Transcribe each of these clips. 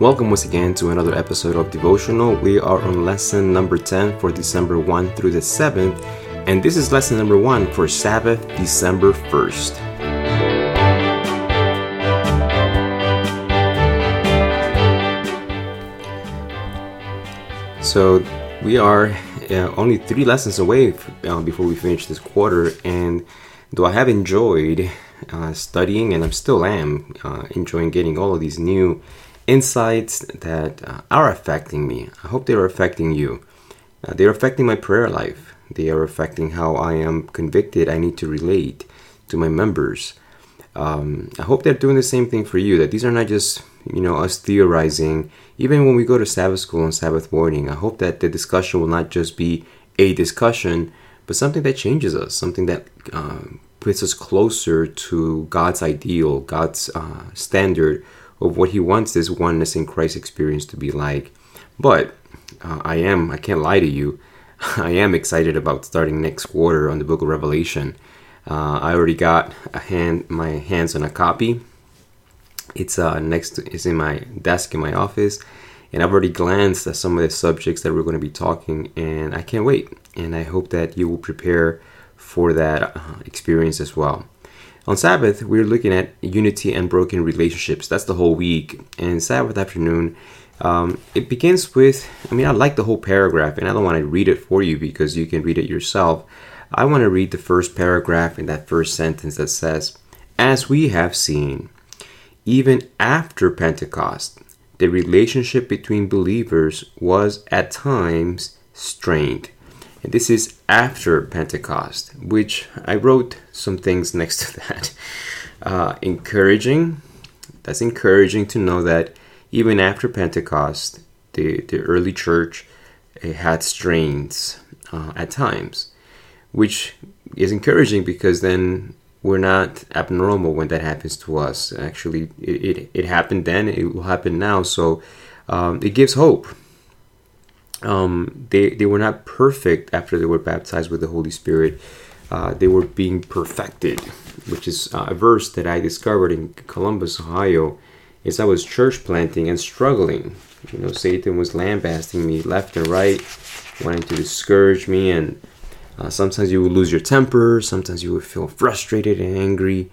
Welcome once again to another episode of Devotional. We are on lesson number 10 for December 1 through the 7th, and this is lesson number 1 for Sabbath, December 1st. So we are only 3 lessons away before we finish this quarter, and though I have enjoyed studying, and I still am enjoying getting all of these new insights that are affecting me. I hope they are affecting you. They are affecting my prayer life. They are affecting how I am convicted I need to relate to my members. I hope they're doing the same thing for you, that these are not just, us theorizing. Even when we go to Sabbath school on Sabbath morning, I hope that the discussion will not just be a discussion, but something that changes us, something that puts us closer to God's ideal, God's standard, of what he wants this oneness in Christ experience to be like. But I can't lie to you, I am excited about starting next quarter on the book of Revelation. I already got my hands on a copy. It's in my desk in my office, and I've already glanced at some of the subjects that we're going to be talking, and I can't wait. And I hope that you will prepare for that experience as well. On Sabbath, we're looking at unity and broken relationships. That's the whole week. And Sabbath afternoon, it begins with, I like the whole paragraph, and I don't want to read it for you because you can read it yourself. I want to read the first paragraph in that first sentence that says, "As we have seen, even after Pentecost, the relationship between believers was at times strained." And this is after Pentecost, which I wrote some things next to that. Encouraging. That's encouraging to know that even after Pentecost, the early church had strains at times, which is encouraging because then we're not abnormal when that happens to us. Actually, it happened then, it will happen now, so it gives hope. They were not perfect after they were baptized with the Holy Spirit. They were being perfected, which is a verse that I discovered in Columbus, Ohio, as I was church planting and struggling. Satan was lambasting me left and right, wanting to discourage me, and sometimes you would lose your temper, sometimes you would feel frustrated and angry,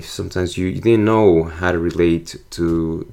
sometimes you didn't know how to relate to,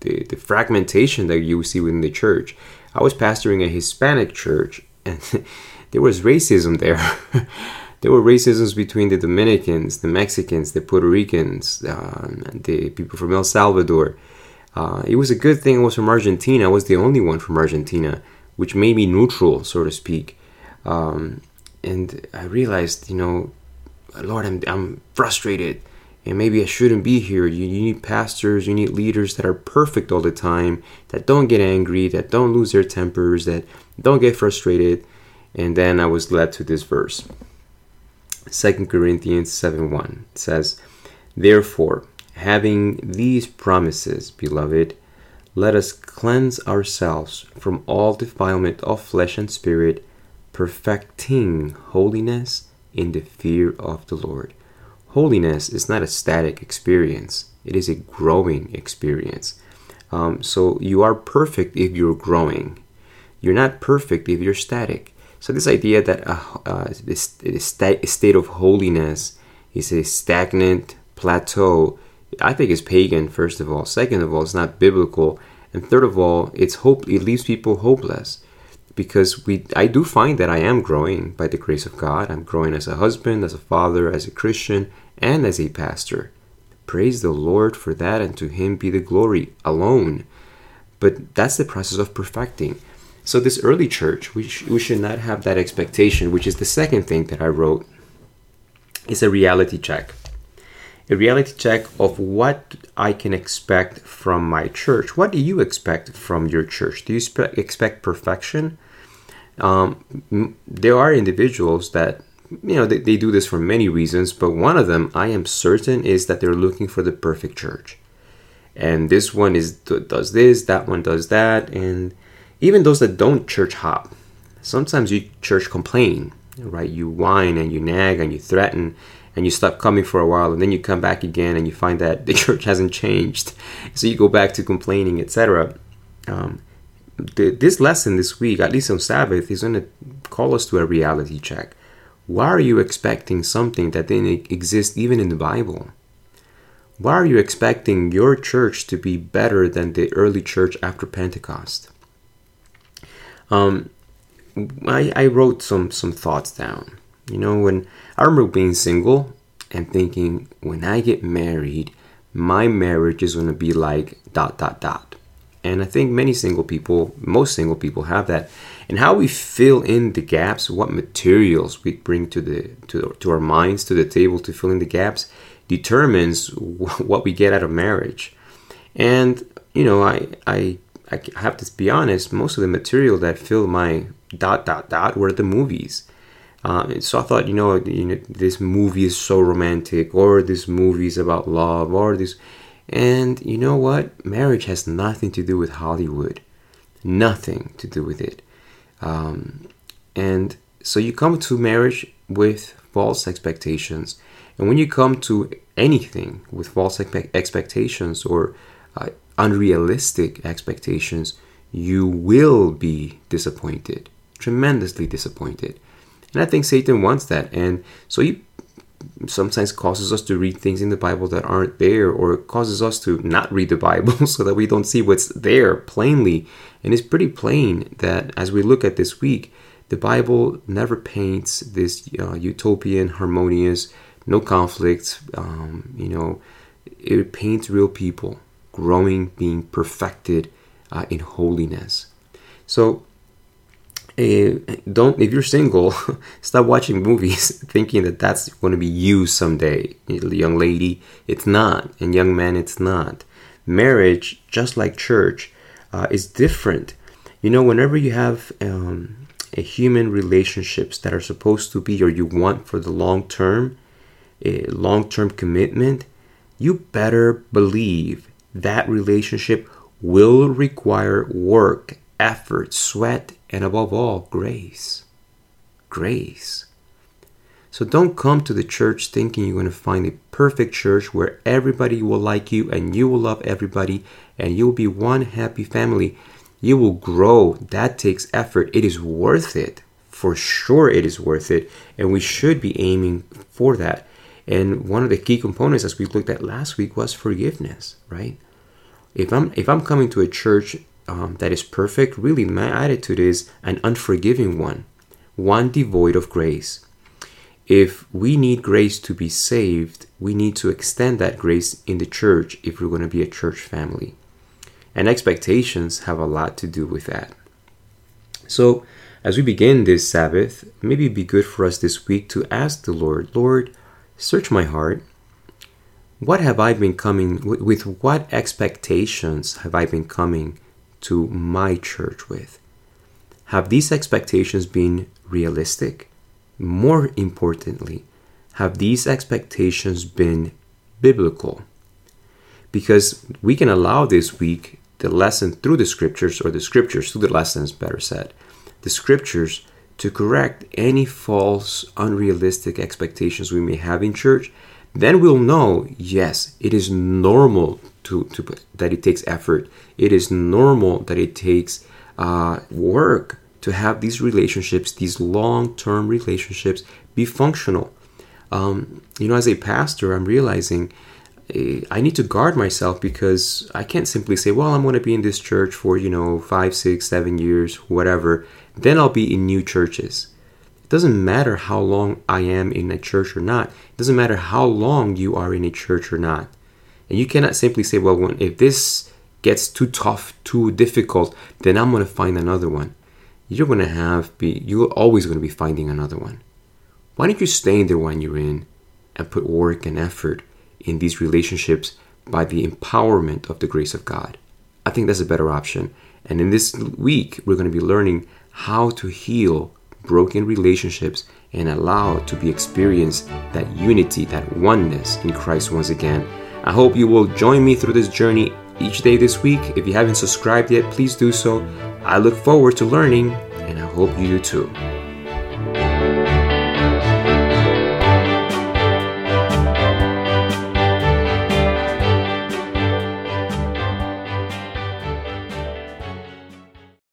the fragmentation that you see within the church. I was pastoring a Hispanic church, and there was racism there. There were racisms between the Dominicans, the Mexicans, the Puerto Ricans, the people from El Salvador. It was a good thing I was from Argentina. I was the only one from Argentina, which made me neutral, so to speak. And I realized, Lord, I'm frustrated, and maybe I shouldn't be here. You need pastors, you need leaders that are perfect all the time, that don't get angry, that don't lose their tempers, that don't get frustrated. And then I was led to this verse. 2 Corinthians 7:1 says, "Therefore, having these promises, beloved, let us cleanse ourselves from all defilement of flesh and spirit, perfecting holiness in the fear of the Lord." Holiness is not a static experience. It is a growing experience. So you are perfect if you're growing. You're not perfect if you're static. So this idea that a state of holiness is a stagnant plateau, I think is pagan, first of all. Second of all, it's not biblical. And third of all, it leaves people hopeless. Because I do find that I am growing by the grace of God. I'm growing as a husband, as a father, as a Christian, and as a pastor. Praise the Lord for that, and to him be the glory alone. But that's the process of perfecting. So this early church, we should not have that expectation, which is the second thing that I wrote, is a reality check. A reality check of what I can expect from my church. What do you expect from your church? Do you expect perfection? There are individuals that, they do this for many reasons, but one of them, I am certain, is that they're looking for the perfect church. And this one does this, that one does that, and even those that don't church hop. Sometimes you church complain, right? You whine and you nag and you threaten, and you stop coming for a while, and then you come back again and you find that the church hasn't changed. So you go back to complaining, etc. This lesson this week, at least on Sabbath, is going to call us to a reality check. Why are you expecting something that didn't exist even in the Bible? Why are you expecting your church to be better than the early church after Pentecost? I wrote some thoughts down. You know, when I remember being single and thinking, when I get married, my marriage is going to be like ... And I think most single people have that. And how we fill in the gaps, what materials we bring to our minds, to the table to fill in the gaps, determines what we get out of marriage. And, you know, I have to be honest, most of the material that filled my ... were the movies. So I thought, you know, this movie is so romantic, or this movie is about love, or this. And you know what? Marriage has nothing to do with Hollywood. Nothing to do with it. And so you come to marriage with false expectations. And when you come to anything with false expectations or unrealistic expectations, you will be disappointed, tremendously disappointed. And I think Satan wants that. And so he sometimes causes us to read things in the Bible that aren't there, or causes us to not read the Bible so that we don't see what's there plainly. And it's pretty plain that as we look at this week, the Bible never paints this utopian, harmonious, no conflict. It paints real people growing, being perfected in holiness. So if you're single, stop watching movies thinking that that's going to be you someday. Young lady, it's not. And young man, it's not. Marriage, just like church, is different. You know, whenever you have a human relationships that are supposed to be, or you want for the long term, a long-term commitment, you better believe that relationship will require work, effort, sweat, and above all, grace. Grace. So don't come to the church thinking you're going to find a perfect church where everybody will like you and you will love everybody and you'll be one happy family. You will grow. That takes effort. It is worth it. For sure it is worth it. And we should be aiming for that. And one of the key components, as we looked at last week, was forgiveness, right? If I'm coming to a church that is perfect, really my attitude is an unforgiving one devoid of grace. If we need grace to be saved, we need to extend that grace in the church if we're going to be a church family. And expectations have a lot to do with that. So as we begin this Sabbath, maybe it'd be good for us this week to ask the Lord, Lord, search my heart. What have I been coming with? What expectations have I been coming to my church with? Have these expectations been realistic? More importantly, have these expectations been biblical? Because we can allow this week the lesson through the scriptures, or the scriptures through the lessons, better said, the scriptures, to correct any false, unrealistic expectations we may have in church. Then we'll know, yes, it is normal that it takes effort. It is normal that it takes work to have these relationships, these long-term relationships, be functional. As a pastor, I'm realizing I need to guard myself, because I can't simply say, well, I'm going to be in this church for, 5, 6, 7 years, whatever. Then I'll be in new churches. It doesn't matter how long I am in a church or not. It doesn't matter how long you are in a church or not. And you cannot simply say, well, if this gets too tough, too difficult, then I'm going to find another one. You're always going to be finding another one. Why don't you stay in the one you're in and put work and effort in these relationships by the empowerment of the grace of God? I think that's a better option. And in this week, we're going to be learning how to heal broken relationships and allow to be experienced that unity, that oneness in Christ once again. I hope you will join me through this journey each day this week. If you haven't subscribed yet, please do so. I look forward to learning, and I hope you do too.